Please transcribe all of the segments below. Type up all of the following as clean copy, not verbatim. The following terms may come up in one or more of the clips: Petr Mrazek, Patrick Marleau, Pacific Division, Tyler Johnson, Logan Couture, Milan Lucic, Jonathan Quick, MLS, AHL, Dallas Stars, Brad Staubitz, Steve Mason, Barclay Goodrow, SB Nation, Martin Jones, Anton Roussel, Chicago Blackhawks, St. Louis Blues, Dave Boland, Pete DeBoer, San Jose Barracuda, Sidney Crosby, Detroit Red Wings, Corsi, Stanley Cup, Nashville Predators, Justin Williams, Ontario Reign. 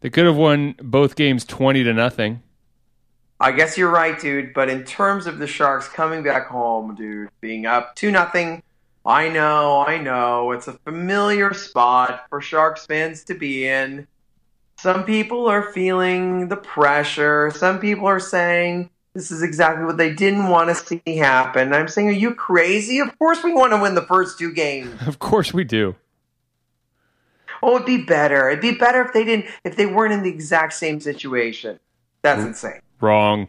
They could have won both games 20-0. I guess you're right, dude. But in terms of the Sharks coming back home, dude, being up 2-0, I know. It's a familiar spot for Sharks fans to be in. Some people are feeling the pressure. Some people are saying this is exactly what they didn't want to see happen. I'm saying, are you crazy? Of course we want to win the first two games. Of course we do. Oh, it'd be better. It'd be better if they didn't, if they weren't in the exact same situation. That's insane. Wrong.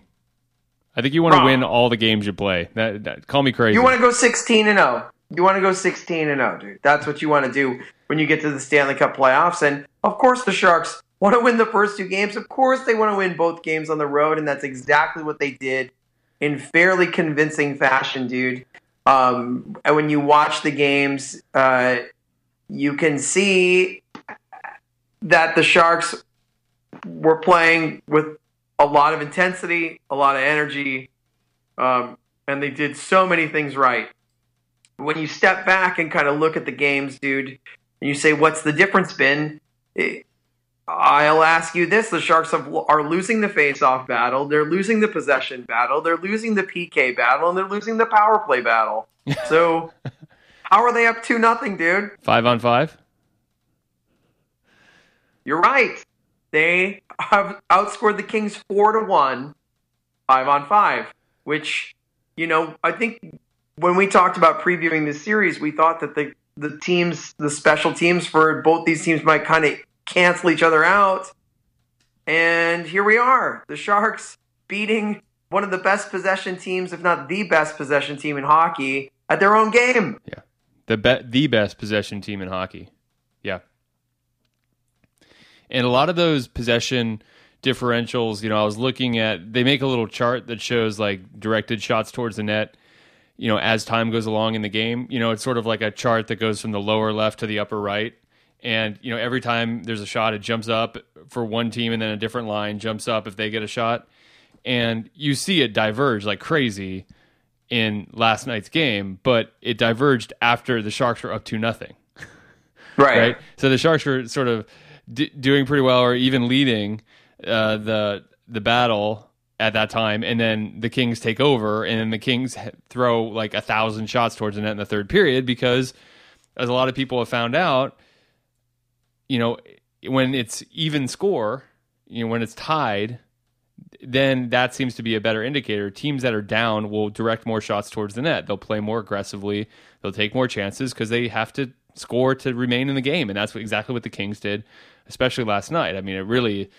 I think you want to win all the games you play. That, call me crazy. You want to go 16-0. You want to go 16-0, dude. That's what you want to do when you get to the Stanley Cup playoffs. And of course, the Sharks want to win the first two games. Of course, they want to win both games on the road, and that's exactly what they did in fairly convincing fashion, dude. And when you watch the games, you can see that the Sharks were playing with a lot of intensity, a lot of energy, and they did so many things right. When you step back and kind of look at the games, dude, and you say, what's the difference been? I'll ask you this. The Sharks are losing the face-off battle. They're losing the possession battle. They're losing the PK battle, and they're losing the power play battle. So how are they up 2-0, dude? 5-on-5? You're right. They have outscored the Kings 4-1, 5-on-5, which, you know, I think when we talked about previewing this series, we thought that the teams, the special teams for both these teams might kind of cancel each other out. And here we are. The Sharks beating one of the best possession teams, if not the best possession team in hockey, at their own game. Yeah. The best possession team in hockey. Yeah. And a lot of those possession differentials, you know, I was looking at, they make a little chart that shows like directed shots towards the net, you know, as time goes along in the game. You know, it's sort of like a chart that goes from the lower left to the upper right. And, you know, every time there's a shot, it jumps up for one team and then a different line jumps up if they get a shot. And you see it diverge like crazy in last night's game, but it diverged after the Sharks were up 2-0. Right. So the Sharks were sort of doing pretty well or even leading the battle at that time. And then the Kings take over, and then the Kings throw like 1,000 shots towards the net in the third period because, as a lot of people have found out, you know, when it's even score, you know, when it's tied, then that seems to be a better indicator. Teams that are down will direct more shots towards the net. They'll play more aggressively. They'll take more chances because they have to score to remain in the game. And that's exactly what the Kings did, especially last night. I mean, it really,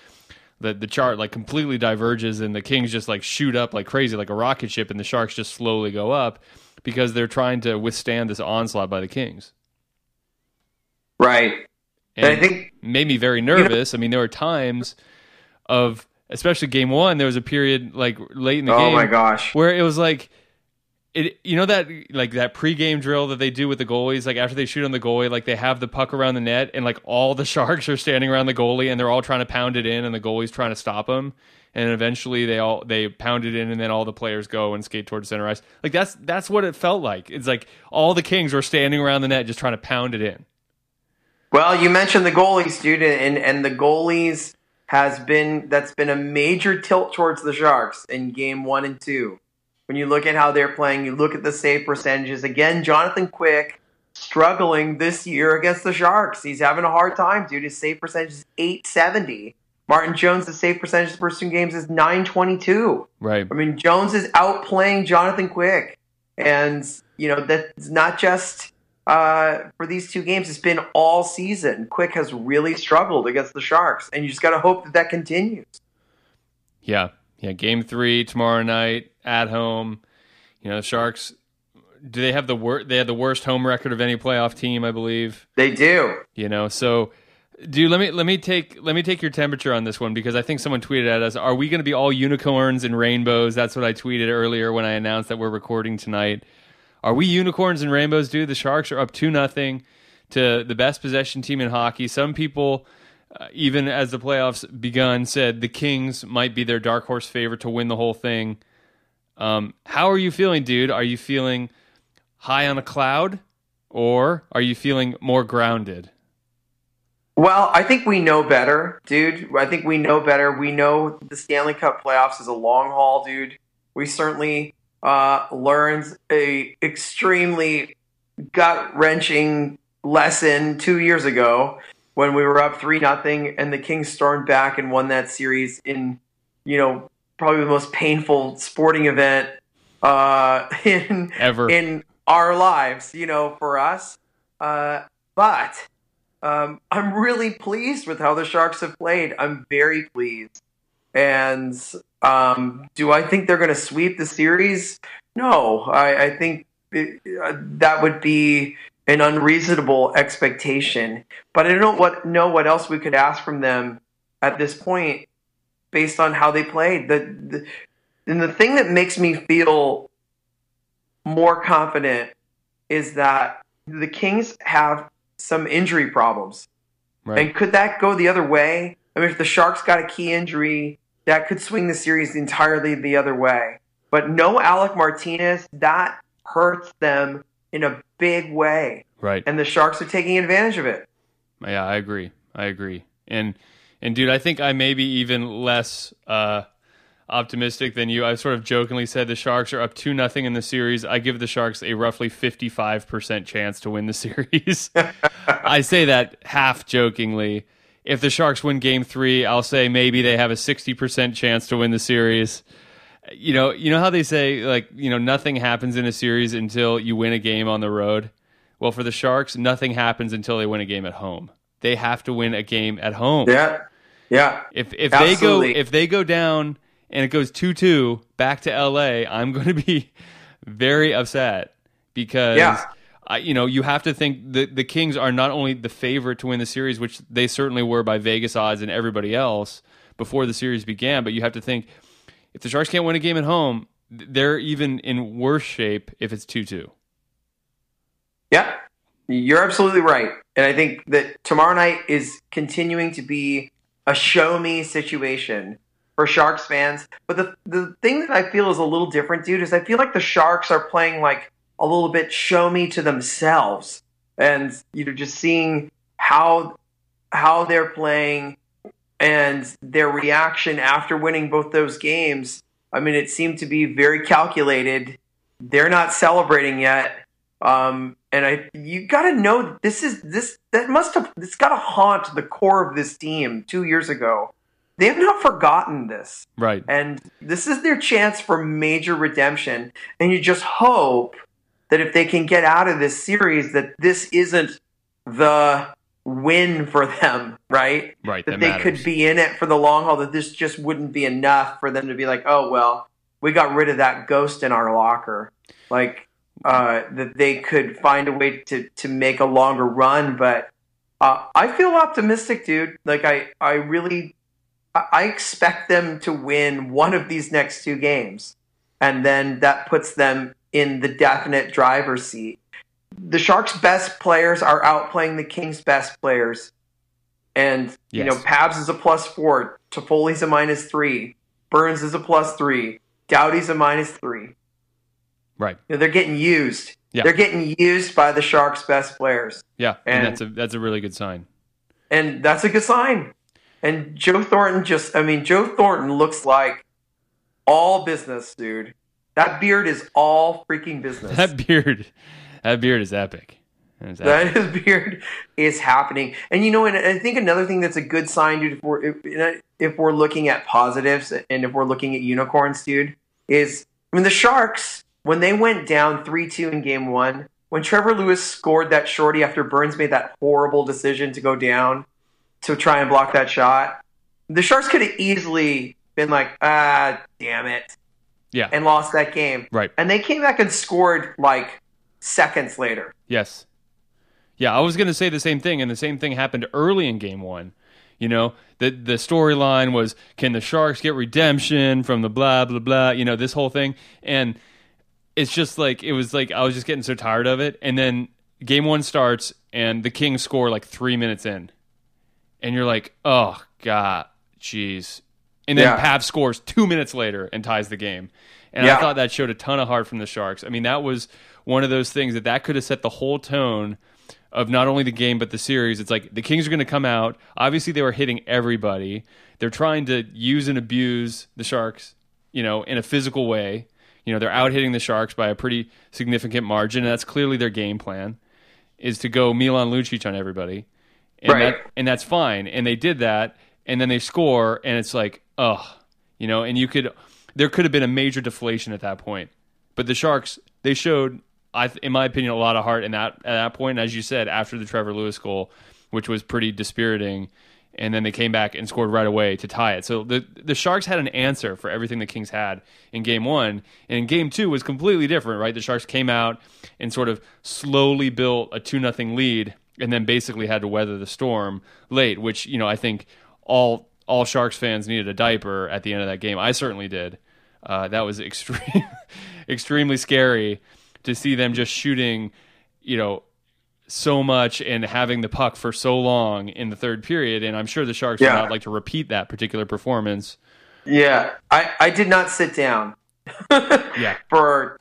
the chart like completely diverges, and the Kings just like shoot up like crazy, like a rocket ship, and the Sharks just slowly go up because they're trying to withstand this onslaught by the Kings. Right. And I think it made me very nervous. You know, I mean, there were times of, especially game one, there was a period like late in the game. Oh my gosh. Where it was like, you know, that like that pregame drill that they do with the goalies, like after they shoot on the goalie, like they have the puck around the net and like all the Sharks are standing around the goalie and they're all trying to pound it in and the goalie's trying to stop them. And eventually they pound it in and then all the players go and skate towards center ice. Like that's what it felt like. It's like all the Kings were standing around the net just trying to pound it in. Well, you mentioned the goalies, dude, and the goalies that's been a major tilt towards the Sharks in game 1 and 2. When you look at how they're playing, you look at the save percentages. Again, Jonathan Quick struggling this year against the Sharks. He's having a hard time, dude. His save percentage is .870. Martin Jones, the save percentage the first two games is .922. Right. I mean, Jones is outplaying Jonathan Quick. And, you know, that's not just for these two games, it's been all season. Quick has really struggled against the Sharks, and you just got to hope that continues. Yeah. Game 3 tomorrow night at home. You know, the Sharks. Do they have the worst home record of any playoff team? I believe they do. You know, so Dude, let me take your temperature on this one, because I think someone tweeted at us, are we going to be all unicorns and rainbows? That's what I tweeted earlier when I announced that we're recording tonight. Are we unicorns and rainbows, dude? The Sharks are up 2-0 to the best possession team in hockey. Some people, even as the playoffs begun, said the Kings might be their dark horse favorite to win the whole thing. How are you feeling, dude? Are you feeling high on a cloud, or are you feeling more grounded? Well, I think we know better, dude. I think we know better. We know the Stanley Cup playoffs is a long haul, dude. We certainly learned a extremely gut-wrenching lesson 2 years ago when we were up 3-0 and the Kings stormed back and won that series in, you know, probably the most painful sporting event in our lives, you know, for us. But I'm really pleased with how the Sharks have played. I'm very pleased. And do I think they're going to sweep the series? No. I think that would be an unreasonable expectation. But I don't know what else we could ask from them at this point based on how they played. And the thing that makes me feel more confident is that the Kings have some injury problems. Right. And could that go the other way? I mean, if the Sharks got a key injury, that could swing the series entirely the other way. But no Alec Martinez, that hurts them in a big way. Right. And the Sharks are taking advantage of it. Yeah, I agree. And dude, I think I may be even less optimistic than you. I sort of jokingly said the Sharks are up 2-0 in the series. I give the Sharks a roughly 55% chance to win the series. I say that half jokingly. If the Sharks win game 3, I'll say maybe they have a 60% chance to win the series. You know how they say, like, you know, nothing happens in a series until you win a game on the road. Well, for the Sharks, nothing happens until they win a game at home. They have to win a game at home. Yeah. If absolutely. If they go down and it goes 2-2 back to L.A., I'm going to be very upset because, you have to think the Kings are not only the favorite to win the series, which they certainly were by Vegas odds and everybody else before the series began, but you have to think if the Sharks can't win a game at home, they're even in worse shape if it's 2-2. Yeah, you're absolutely right. And I think that tomorrow night is continuing to be a show-me situation for Sharks fans. But the thing that I feel is a little different, dude, is I feel like the Sharks are playing like a little bit show me to themselves. And, you know, just seeing how they're playing and their reaction after winning both those games. I mean, it seemed to be very calculated. They're not celebrating yet. You got to know it's got to haunt the core of this team 2 years ago. They have not forgotten this. Right. And this is their chance for major redemption. And you just hope that if they can get out of this series, that this isn't the win for them, right? Right. That they could be in it for the long haul, that this just wouldn't be enough for them to be like, oh, well, we got rid of that ghost in our locker. Like, that they could find a way to make a longer run. But I feel optimistic, dude. Like, I really... I expect them to win one of these next two games, and then that puts them in the definite driver's seat. The Sharks' best players are outplaying the Kings' best players, and Pabs is a +4, Toffoli's a -3, Burns is a +3, Doughty's a -3. Right. You know, they're getting used. Yeah. They're getting used by the Sharks' best players. Yeah, and that's a really good sign. And that's a good sign. And Joe Thornton looks like all business, dude. That beard is all freaking business. That beard is epic. That beard is happening. And, you know, and I think another thing that's a good sign, dude, if we're looking at positives and if we're looking at unicorns, dude, is, I mean, the Sharks, when they went down 3-2 in game 1, when Trevor Lewis scored that shorty after Burns made that horrible decision to go down to try and block that shot, the Sharks could have easily been like, damn it. Yeah. And lost that game. Right. And they came back and scored like seconds later. Yes. Yeah, I was going to say the same thing, and the same thing happened early in Game 1. You know, the storyline was, can the Sharks get redemption from the blah, blah, blah, you know, this whole thing. And it's just like, it was like, I was just getting so tired of it. And then Game 1 starts, and the Kings score like 3 minutes in. And you're like, oh, God, jeez. And then Pav scores 2 minutes later and ties the game. And I thought that showed a ton of heart from the Sharks. I mean, that was one of those things that could have set the whole tone of not only the game but the series. It's like the Kings are going to come out. Obviously, they were hitting everybody. They're trying to use and abuse the Sharks, you know, in a physical way. You know, they're out hitting the Sharks by a pretty significant margin, and that's clearly their game plan, is to go Milan Lucic on everybody. And right. And that's fine. And they did that, and then they score, and it's like, oh, you know, and there could have been a major deflation at that point. But the Sharks, they showed, in my opinion, a lot of heart at that point. As you said, after the Trevor Lewis goal, which was pretty dispiriting, and then they came back and scored right away to tie it. So the Sharks had an answer for everything the Kings had in Game 1. And in Game 2 was completely different, right? The Sharks came out and sort of slowly built a 2-0 lead and then basically had to weather the storm late, which, you know, I think all Sharks fans needed a diaper at the end of that game. I certainly did. That was extremely scary to see them just shooting, you know, so much and having the puck for so long in the third period. And I'm sure the Sharks would not like to repeat that particular performance. Yeah. I did not sit down for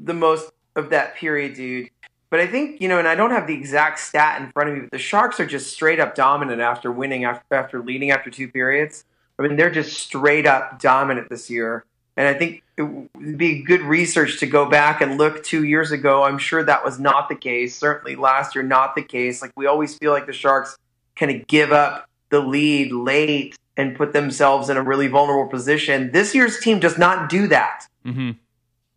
the most of that period, dude. But I think, you know, and I don't have the exact stat in front of me, but the Sharks are just straight up dominant after winning, after leading after two periods. I mean, they're just straight up dominant this year. And I think it would be good research to go back and look 2 years ago. I'm sure that was not the case. Certainly last year, not the case. Like, we always feel like the Sharks kind of give up the lead late and put themselves in a really vulnerable position. This year's team does not do that. Mm-hmm.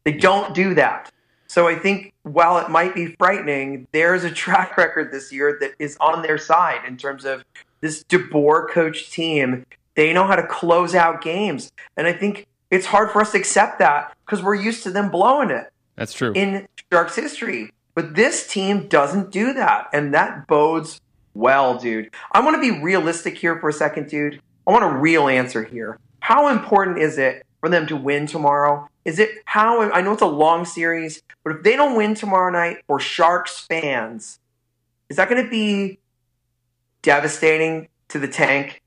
They don't do that. So I think while it might be frightening, there's a track record this year that is on their side in terms of this DeBoer-coached team. They know how to close out games. And I think it's hard for us to accept that because we're used to them blowing it. That's true. In Sharks history. But this team doesn't do that. And that bodes well, dude. I want to be realistic here for a second, dude. I want a real answer here. How important is it for them to win tomorrow? Is it how – I know it's a long series, but if they don't win tomorrow night for Sharks fans, is that going to be devastating to the tank?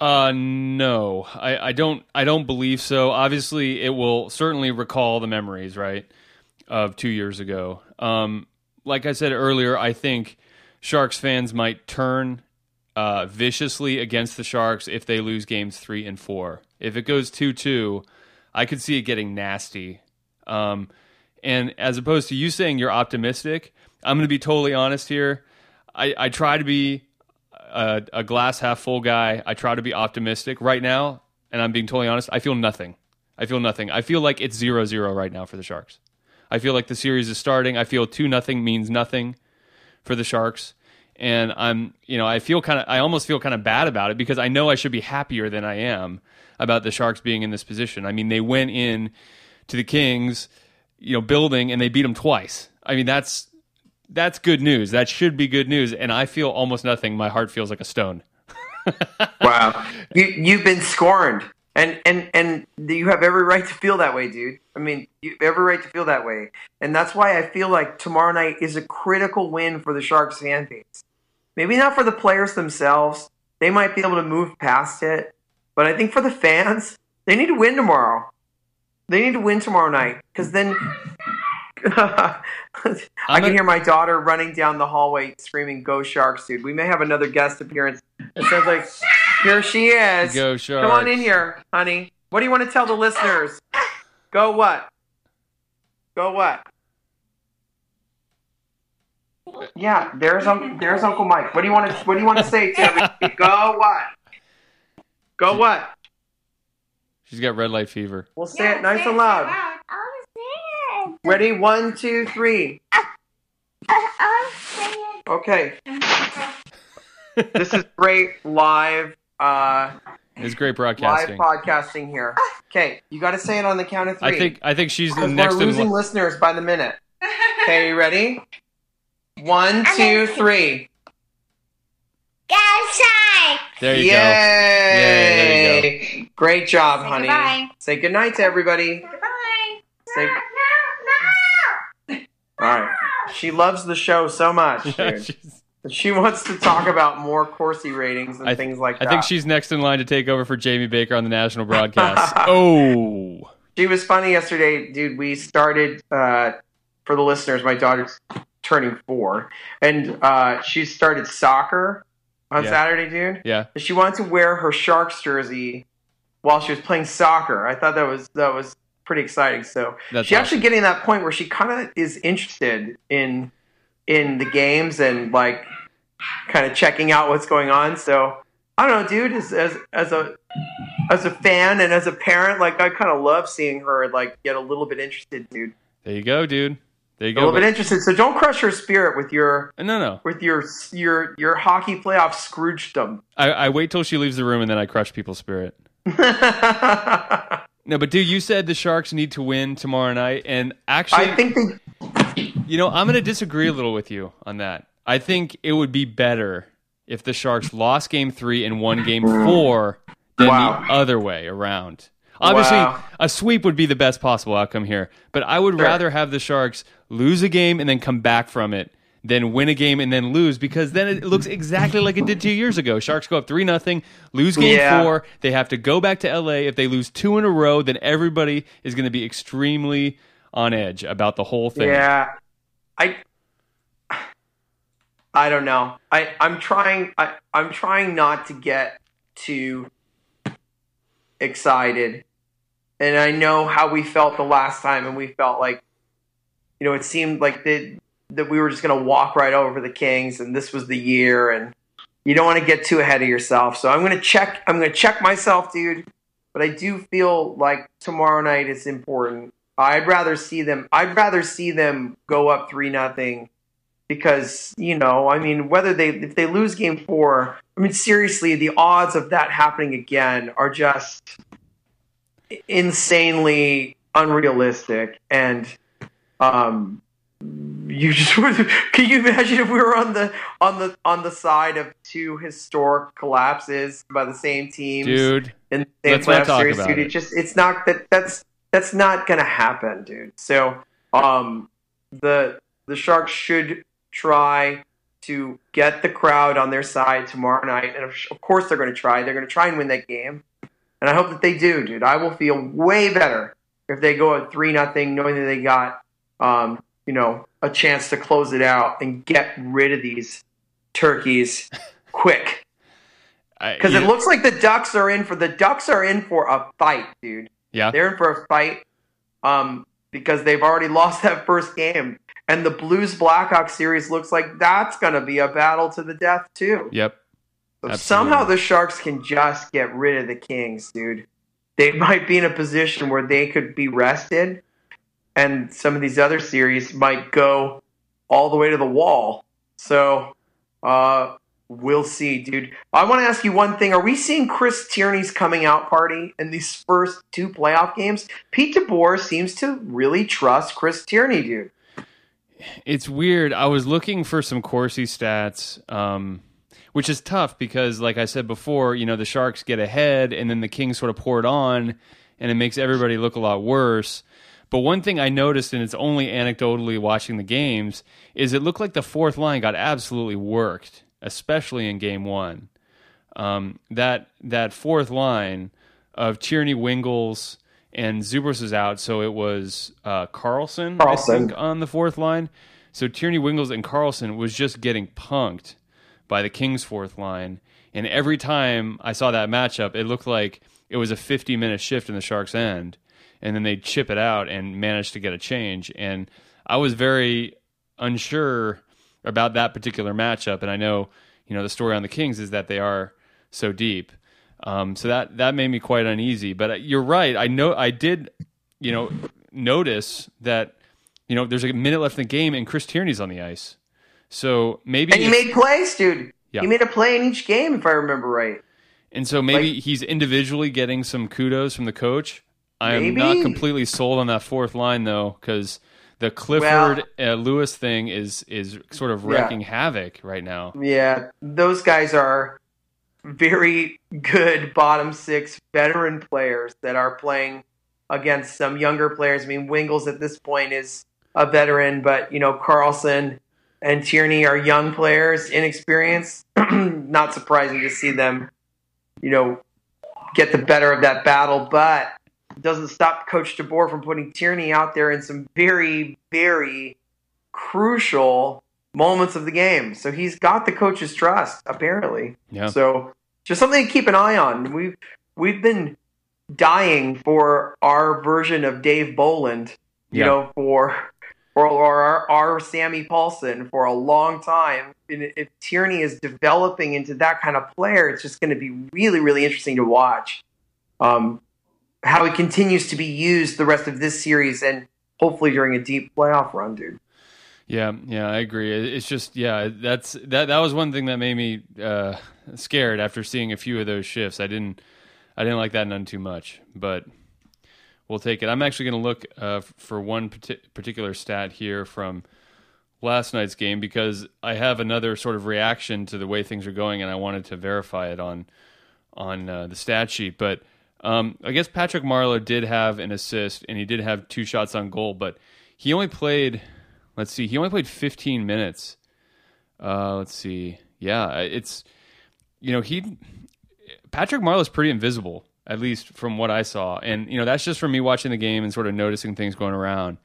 No, I don't believe so. Obviously, it will certainly recall the memories, right, of 2 years ago. Like I said earlier, I think Sharks fans might turn viciously against the Sharks if they lose games 3 and 4. If it goes 2-2, I could see it getting nasty. And as opposed to you saying you're optimistic, I'm going to be totally honest here. I try to be a glass half full guy. I try to be optimistic right now, and I'm being totally honest. I feel nothing. I feel like it's 0-0 right now for the Sharks. I feel like the series is starting. I feel 2-0 means nothing for the Sharks. And I'm, you know, I almost feel kind of bad about it because I know I should be happier than I am about the Sharks being in this position. I mean, they went in to the Kings, you know, building, and they beat them twice. I mean, that's good news. That should be good news. And I feel almost nothing. My heart feels like a stone. Wow. You've been scorned. And you have every right to feel that way, dude. I mean, you have every right to feel that way. And that's why I feel like tomorrow night is a critical win for the Sharks fan base. Maybe not for the players themselves. They might be able to move past it. But I think for the fans, they need to win tomorrow. They need to win tomorrow night. Because then I can hear my daughter running down the hallway screaming, "Go Sharks, dude." We may have another guest appearance. It sounds like, here she is. Go Sharks. Come on in here, honey. What do you want to tell the listeners? Go what? Go what? Yeah, there's Uncle Mike. What do you want to say to everybody? Go what? Go what? She's got red light fever. We'll say it nice and loud. I'm saying. Ready? 1, 2, 3. I'm saying. Okay. This is great live. It's great broadcasting. Live podcasting here. Okay, you got to say it on the count of 3. I think she's the next. We're losing listeners by the minute. Okay, you ready? 1, 2, 3. Go Sharks! There you go. Yay! There you go. Great job, honey. Goodbye. Say goodnight to everybody. Goodbye. Say... No. All right. She loves the show so much. Dude. She wants to talk about more Corsi ratings and things like that. I think she's next in line to take over for Jamie Baker on the national broadcast. Oh. She was funny yesterday, dude. We started, for the listeners, my daughter's turning 4. And she started soccer on Saturday, dude. Yeah. She wanted to wear her Sharks jersey while she was playing soccer. I thought that was pretty exciting. So that's she's awesome. Actually getting to that point where she kind of is interested in the games and like kind of checking out what's going on. So I don't know, dude, as a fan and as a parent, like I kind of love seeing her like get a little bit interested, dude. There you go, dude. There you go. A little bit interested. So don't crush her spirit with your with your hockey playoff Scroogedom. I wait till she leaves the room and then I crush people's spirit. No, but dude, you said the Sharks need to win tomorrow night, and actually I think I'm going to disagree a little with you on that. I think it would be better if the Sharks lost Game 3 and won Game 4 than the other way around. Obviously, a sweep would be the best possible outcome here, but I would rather have the Sharks lose a game and then come back from it than win a game and then lose, because then it looks exactly like it did 2 years ago. Sharks go up 3-0, lose Game 4. They have to go back to L.A. If they lose 2 in a row, then everybody is going to be extremely on edge about the whole thing. Yeah. I don't know. I'm trying not to get too excited. And I know how we felt the last time, and we felt like, you know, it seemed like that we were just going to walk right over the Kings, and this was the year, and you don't want to get too ahead of yourself. So I'm going to check myself, dude. But I do feel like tomorrow night is important. I'd rather see them go up 3-0 because, you know, I mean, if they lose Game 4, I mean, seriously, the odds of that happening again are just insanely unrealistic. And can you imagine if we were on the side of two historic collapses by the same teams, dude? And let's not talk about it. That's not going to happen, dude. So the Sharks should try to get the crowd on their side tomorrow night. And of course they're going to try. They're going to try and win that game. And I hope that they do, dude. I will feel way better if they go at 3-0 knowing that they got, a chance to close it out and get rid of these turkeys quick. Because it looks like the Ducks are in for a fight, dude. Yeah, they're in for a fight because they've already lost that first game. And the Blues-Blackhawks series looks like that's going to be a battle to the death, too. Yep. So somehow the Sharks can just get rid of the Kings, dude. They might be in a position where they could be rested, and some of these other series might go all the way to the wall. So we'll see, dude. I want to ask you one thing. Are we seeing Chris Tierney's coming out party in these first 2 playoff games? Pete DeBoer seems to really trust Chris Tierney, dude. It's weird. I was looking for some Corsi stats, which is tough because, like I said before, you know, the Sharks get ahead and then the Kings sort of pour it on, and it makes everybody look a lot worse. But one thing I noticed, and it's only anecdotally watching the games, is it looked like the fourth line got absolutely worked, especially in Game 1. That fourth line of Tierney, Wingles, and Zubras is out, so it was Carlson, I think, on the fourth line. So Tierney, Wingles, and Carlson was just getting punked by the Kings' fourth line. And every time I saw that matchup, it looked like it was a 50-minute shift in the Sharks' end, and then they'd chip it out and manage to get a change. And I was very unsure about that particular matchup, and I know, you know, the story on the Kings is that they are so deep. So that made me quite uneasy. But you're right. I know I did, you know, notice that, you know, there's a minute left in the game and Chris Tierney's on the ice. So maybe he made plays, dude. Yeah. He made a play in each game, if I remember right. And so maybe he's individually getting some kudos from the coach. I am not completely sold on that fourth line though, because The Clifford Lewis thing is sort of wrecking havoc right now. Yeah, those guys are very good bottom six veteran players that are playing against some younger players. I mean, Wingles at this point is a veteran, but, you know, Carlson and Tierney are young players, inexperienced. Not surprising to see them, you know, get the better of that battle, but it doesn't stop Coach DeBoer from putting Tierney out there in some very, very crucial moments of the game. So he's got the coach's trust, apparently. Yeah. So just something to keep an eye on. We've been dying for our version of Dave Boland, you know, for our Sammy Paulson for a long time. And if Tierney is developing into that kind of player, it's just going to be really, really interesting to watch. How it continues to be used the rest of this series and hopefully during a deep playoff run, dude. Yeah, I agree. It's just, that was one thing that made me scared after seeing a few of those shifts. I didn't like that none too much, but we'll take it. I'm actually going to look for one particular stat here from last night's game because I have another sort of reaction to the way things are going, and I wanted to verify it on the stat sheet, but I guess Patrick Marleau did have an assist and he did have 2 shots on goal, but he only played, 15 minutes. Yeah, it's, Patrick Marleau's pretty invisible, at least from what I saw. And, that's just from me watching the game and sort of noticing things going around.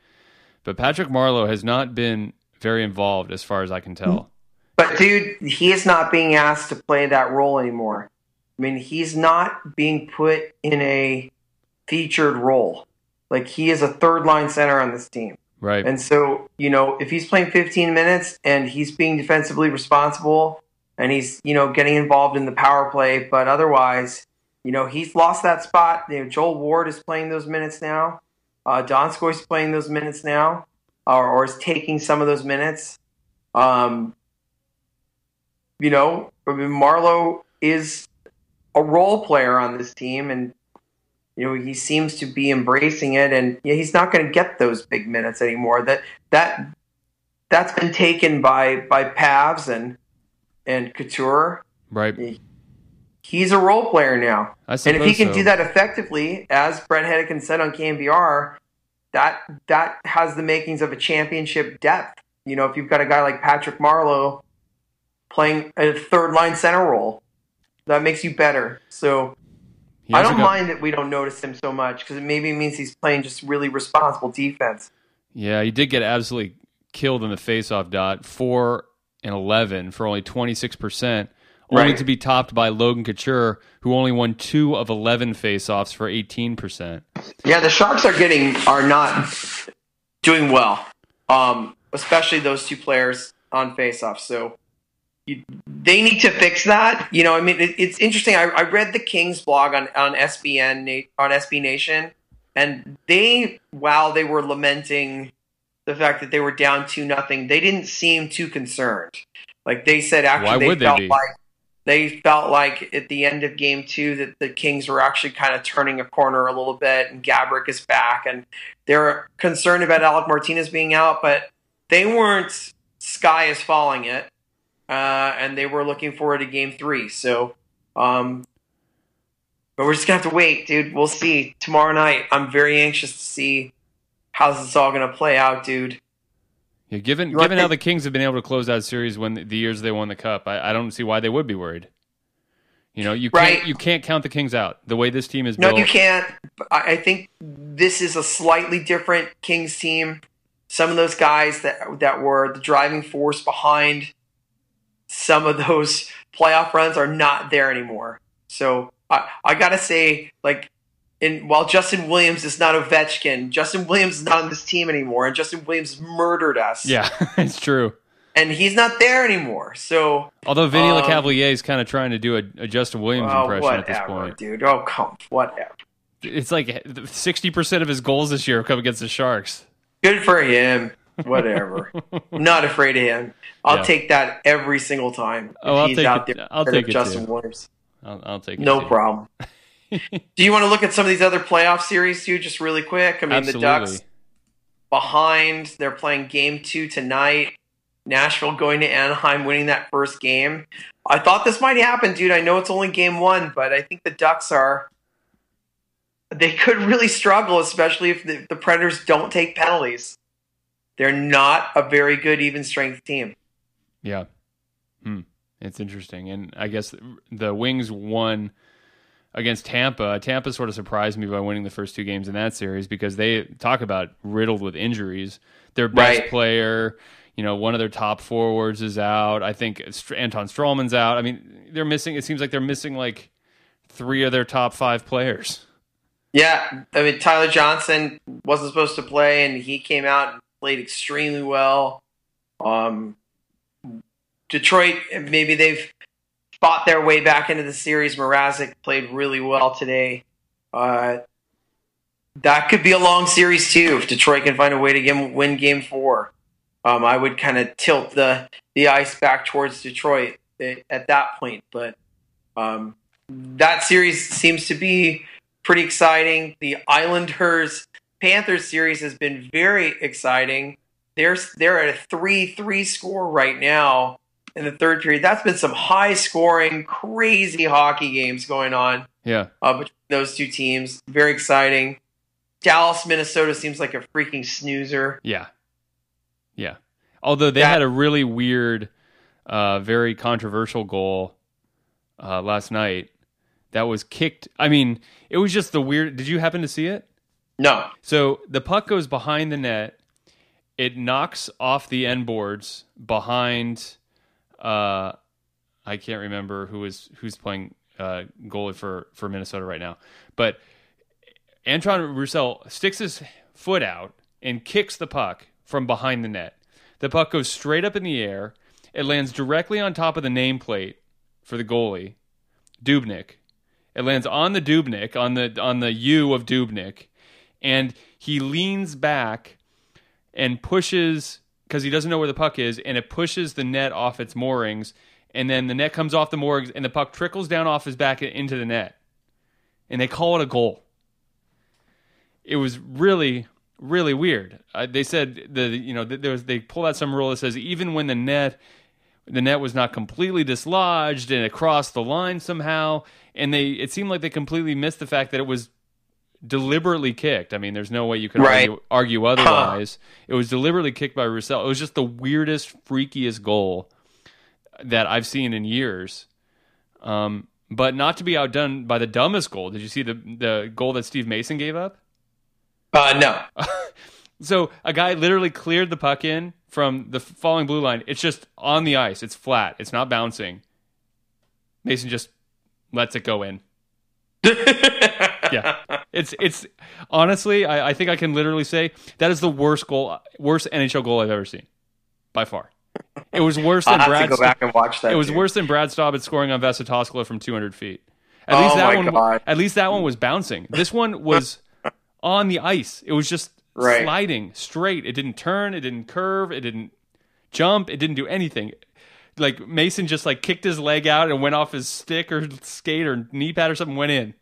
But Patrick Marleau has not been very involved as far as I can tell. But dude, he is not being asked to play that role anymore. I mean, he's not being put in a featured role. Like, he is a third-line center on this team. Right. And so, if he's playing 15 minutes and he's being defensively responsible and he's, getting involved in the power play, but otherwise, he's lost that spot. Joel Ward is playing those minutes now. Donskoy is playing those minutes now or is taking some of those minutes. Marleau is a role player on this team, and he seems to be embracing it, and he's not going to get those big minutes anymore. That's been taken by Pavs and Couture. Right. He's a role player now. And if he can do that effectively, as Brent Hedekin said on KNBR, that has the makings of a championship depth. If you've got a guy like Patrick Marleau playing a third line center role, that makes you better. So I don't mind that we don't notice him so much because it maybe means he's playing just really responsible defense. Yeah, he did get absolutely killed in the faceoff dot, 4 and 11 for only 26%, only to be topped by Logan Couture, who only won 2 of 11 faceoffs for 18%. Yeah, the Sharks are not doing well, especially those two players on faceoff. So they need to fix that. It's interesting. I read the Kings blog on SBN, on SB Nation, and they were lamenting the fact that they were down 2-0, they didn't seem too concerned. Like they said, actually, they felt like at the end of game 2 that the Kings were actually kind of turning a corner a little bit, and Gabrick is back, and they're concerned about Alec Martinez being out, but they weren't sky is falling it. And they were looking forward to game 3. So, but we're just gonna have to wait, dude. We'll see tomorrow night. I'm very anxious to see how this is all gonna play out, dude. Yeah, given how the Kings have been able to close out series when the years they won the Cup, I don't see why they would be worried. You can't count the Kings out the way this team is built. No, you can't. I think this is a slightly different Kings team. Some of those guys that were the driving force behind some of those playoff runs are not there anymore. So I gotta say, while Justin Williams is not Ovechkin, Justin Williams is not on this team anymore, and Justin Williams murdered us. Yeah, it's true. And he's not there anymore. So although Vinny LeCavalier is kind of trying to do a Justin Williams impression at this point, dude. Oh come, whatever. It's like 60% of his goals this year come against the Sharks. Good for him. Whatever. I'm not afraid of him. I'll take that every single time. I'll take it. No problem. Do you want to look at some of these other playoff series too, just really quick? I mean, absolutely. The Ducks behind. They're playing game 2 tonight. Nashville going to Anaheim, winning that first game. I thought this might happen, dude. I know it's only game 1, but I think the Ducks are... They could really struggle, especially if the Predators don't take penalties. They're not a very good even-strength team. Yeah. It's interesting. And I guess the Wings won against Tampa. Tampa sort of surprised me by winning the first 2 games in that series because they talk about riddled with injuries. Their best player, you know, one of their top forwards is out. I think Anton Strollman's out. I mean, they're missing, it seems like they're missing like 3 of their top 5 players. Yeah, I mean, Tyler Johnson wasn't supposed to play, and he came out and played extremely well. Detroit, maybe they've fought their way back into the series. Mrazek played really well today. That could be a long series, too, if Detroit can find a way to win Game 4. I would kind of tilt the ice back towards Detroit at that point. But that series seems to be pretty exciting. The Islanders-Panthers series has been very exciting. They're at a 3-3 score right now in the third period. That's been some high-scoring, crazy hockey games going on. Yeah, between those 2 teams. Very exciting. Dallas, Minnesota seems like a freaking snoozer. Yeah. Yeah. Although they had a really weird, very controversial goal last night. That was kicked. I mean, it was just the weird... Did you happen to see it? No. So the puck goes behind the net. It knocks off the end boards behind... I can't remember who's playing goalie for Minnesota right now. But Anton Roussel sticks his foot out and kicks the puck from behind the net. The puck goes straight up in the air. It lands directly on top of the nameplate for the goalie, Dubnik. It lands on the Dubnik, on the U of Dubnik, and he leans back and pushes, because he doesn't know where the puck is, and it pushes the net off its moorings, and then the net comes off the moorings, and the puck trickles down off his back into the net. And they call it a goal. It was really, really weird. They said, they pulled out some rule that says even when the net was not completely dislodged and it crossed the line somehow, and it seemed like they completely missed the fact that it was deliberately kicked. I mean, there's no way you could argue otherwise. It was deliberately kicked by Roussel. It was just the weirdest, freakiest goal that I've seen in years. But not to be outdone by the dumbest goal. Did you see the goal that Steve Mason gave up? No. So a guy literally cleared the puck in from the falling blue line. It's just on the ice. It's flat. It's not bouncing. Mason just lets it go in. Yeah. It's honestly, I think I can literally say that is the worst NHL goal I've ever seen, by far. It was worse than worse than Brad Staubitz scoring on Vesa Toskola from 200 feet. At least that one was bouncing. This one was on the ice. It was just sliding straight. It didn't turn. It didn't curve. It didn't jump. It didn't do anything. Like Mason just kicked his leg out and went off his stick or skate or knee pad or something, went in.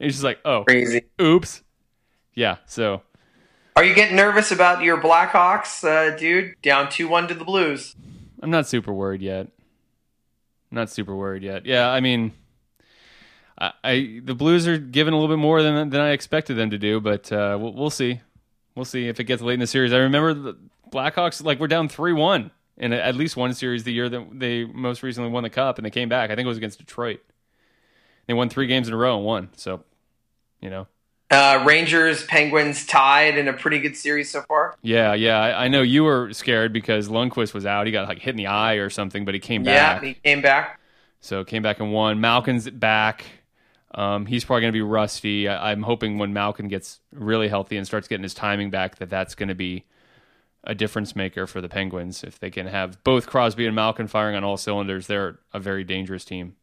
It's just crazy. Oops. Yeah, so. Are you getting nervous about your Blackhawks, dude? Down 2-1 to the Blues. I'm not super worried yet. Yeah, I mean, the Blues are giving a little bit more than I expected them to do, but we'll see. We'll see if it gets late in the series. I remember the Blackhawks, were down 3-1 in at least one series the year that they most recently won the Cup, and they came back. I think it was against Detroit. They won 3 games in a row and won, so, Rangers, Penguins tied in a pretty good series so far. Yeah. I know you were scared because Lundqvist was out. He got hit in the eye or something, but he came back. Yeah, he came back. So came back and won. Malkin's back. He's probably going to be rusty. I'm hoping when Malkin gets really healthy and starts getting his timing back that that's going to be a difference maker for the Penguins. If they can have both Crosby and Malkin firing on all cylinders, they're a very dangerous team.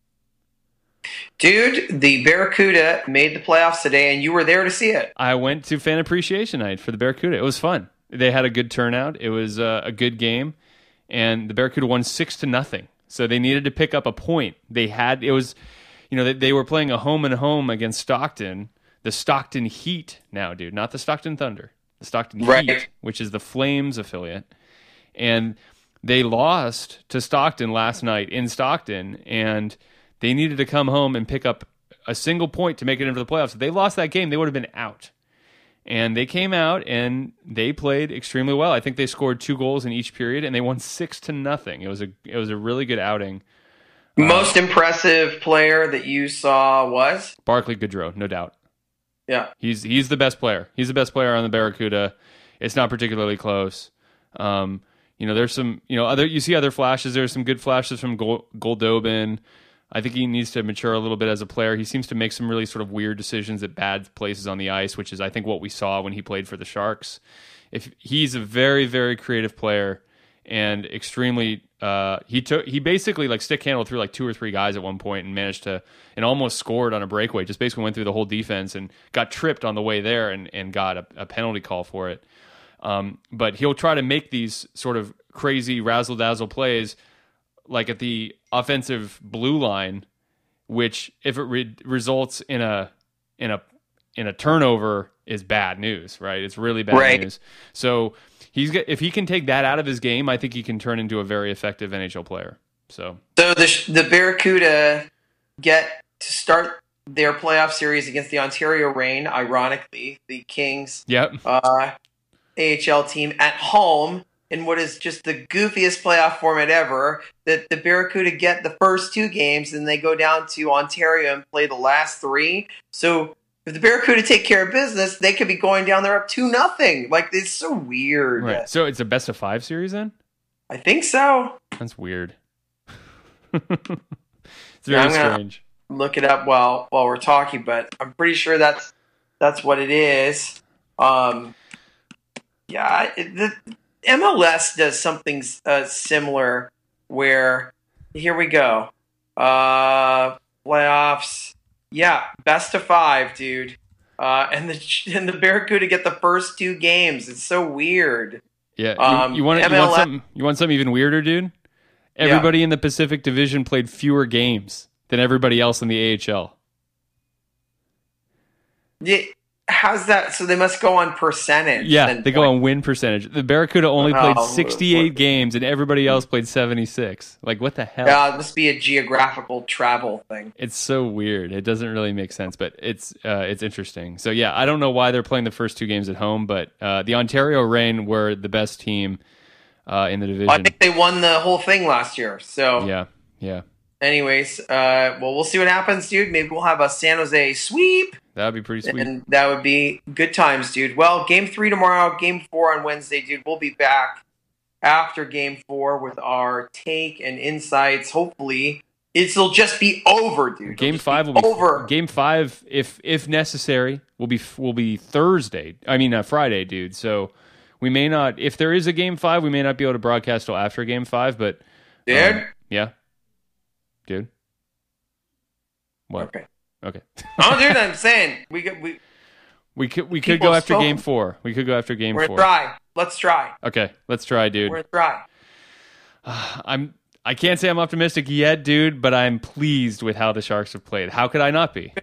Dude, the Barracuda made the playoffs today, and you were there to see it. I went to Fan Appreciation Night for the Barracuda. It was fun. They had a good turnout. It was a good game, and the Barracuda won 6-0. So they needed to pick up a point. They were playing a home and home against Stockton, the Stockton Heat now, dude, not the Stockton Thunder. the Stockton Heat, which is the Flames affiliate. And they lost to Stockton last night in Stockton, and they needed to come home and pick up a single point to make it into the playoffs. If they lost that game, they would have been out. And they came out, and they played extremely well. I think they scored 2 goals in each period, and they won 6-0. It was a really good outing. Most impressive player that you saw was? Barclay Goodrow, no doubt. Yeah. He's the best player. He's the best player on the Barracuda. It's not particularly close. There's some, you see other flashes. There's some good flashes from Goldobin. I think he needs to mature a little bit as a player. He seems to make some really sort of weird decisions at bad places on the ice, which is, I think, what we saw when he played for the Sharks. He's a very, very creative player and extremely. He basically like stick handled through like 2 or 3 guys at one point and managed to and almost scored on a breakaway. Just basically went through the whole defense and got tripped on the way there and got a penalty call for it. But he'll try to make these sort of crazy razzle-dazzle plays like at the offensive blue line, which if it results in a turnover is bad news, right? It's really bad news. So if he can take that out of his game, I think he can turn into a very effective NHL player. So the Barracuda get to start their playoff series against the Ontario Reign, ironically, the Kings AHL team at home, in what is just the goofiest playoff format ever, that the Barracuda get the first 2 games, and they go down to Ontario and play the last 3. So if the Barracuda take care of business, they could be going down there up 2-0. Like, it's so weird. Right. So it's a best-of-5 series then? I think so. That's weird. It's very strange. Look it up while we're talking, but I'm pretty sure that's what it is. MLS does something similar where, here we go, playoffs, best of 5, dude. And the Barracuda get the first 2 games. It's so weird. Yeah, you want something even weirder, dude? Everybody in the Pacific Division played fewer games than everybody else in the AHL. Yeah. How's that? So they must go on percentage. Yeah, they go on win percentage. The Barracuda only played 68 games, and everybody else played 76. Like, what the hell? Yeah, it must be a geographical travel thing. It's so weird. It doesn't really make sense, but it's interesting. So, yeah, I don't know why they're playing the first 2 games at home, but the Ontario Reign were the best team in the division. I think they won the whole thing last year. So yeah. Anyways, we'll see what happens, dude. Maybe we'll have a San Jose sweep. That would be pretty sweet. And that would be good times, dude. Well, game 3 tomorrow, game 4 on Wednesday, dude. We'll be back after game 4 with our take and insights. Hopefully, it'll just be over, dude. Game 5 will be over. Game 5, if necessary, will be Thursday. I mean, Friday, dude. So we may not. If there is a game 5, we may not be able to broadcast till after game 5. But dude, yeah, dude, what? Okay. Oh, dude, I'm saying we could go after game 4. We could go after game 4. We're try. Let's try. Okay, let's try, dude. We're try. I can't say I'm optimistic yet, dude, but I'm pleased with how the Sharks have played. How could I not be?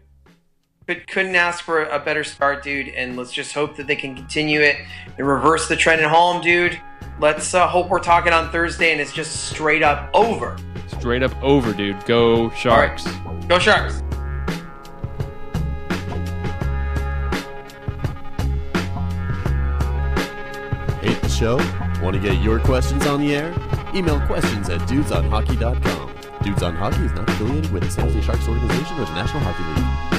But couldn't ask for a better start, dude. And let's just hope that they can continue it and reverse the trend at home, dude. Let's hope we're talking on Thursday and it's just straight up over. Straight up over, dude. Go Sharks. Right. Go Sharks. Show? Want to get your questions on the air? Email questions at dudesonhockey.com. Dudes on Hockey is not affiliated with the San Jose Sharks organization or the National Hockey League.